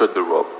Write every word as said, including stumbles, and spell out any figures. Cut the Rope.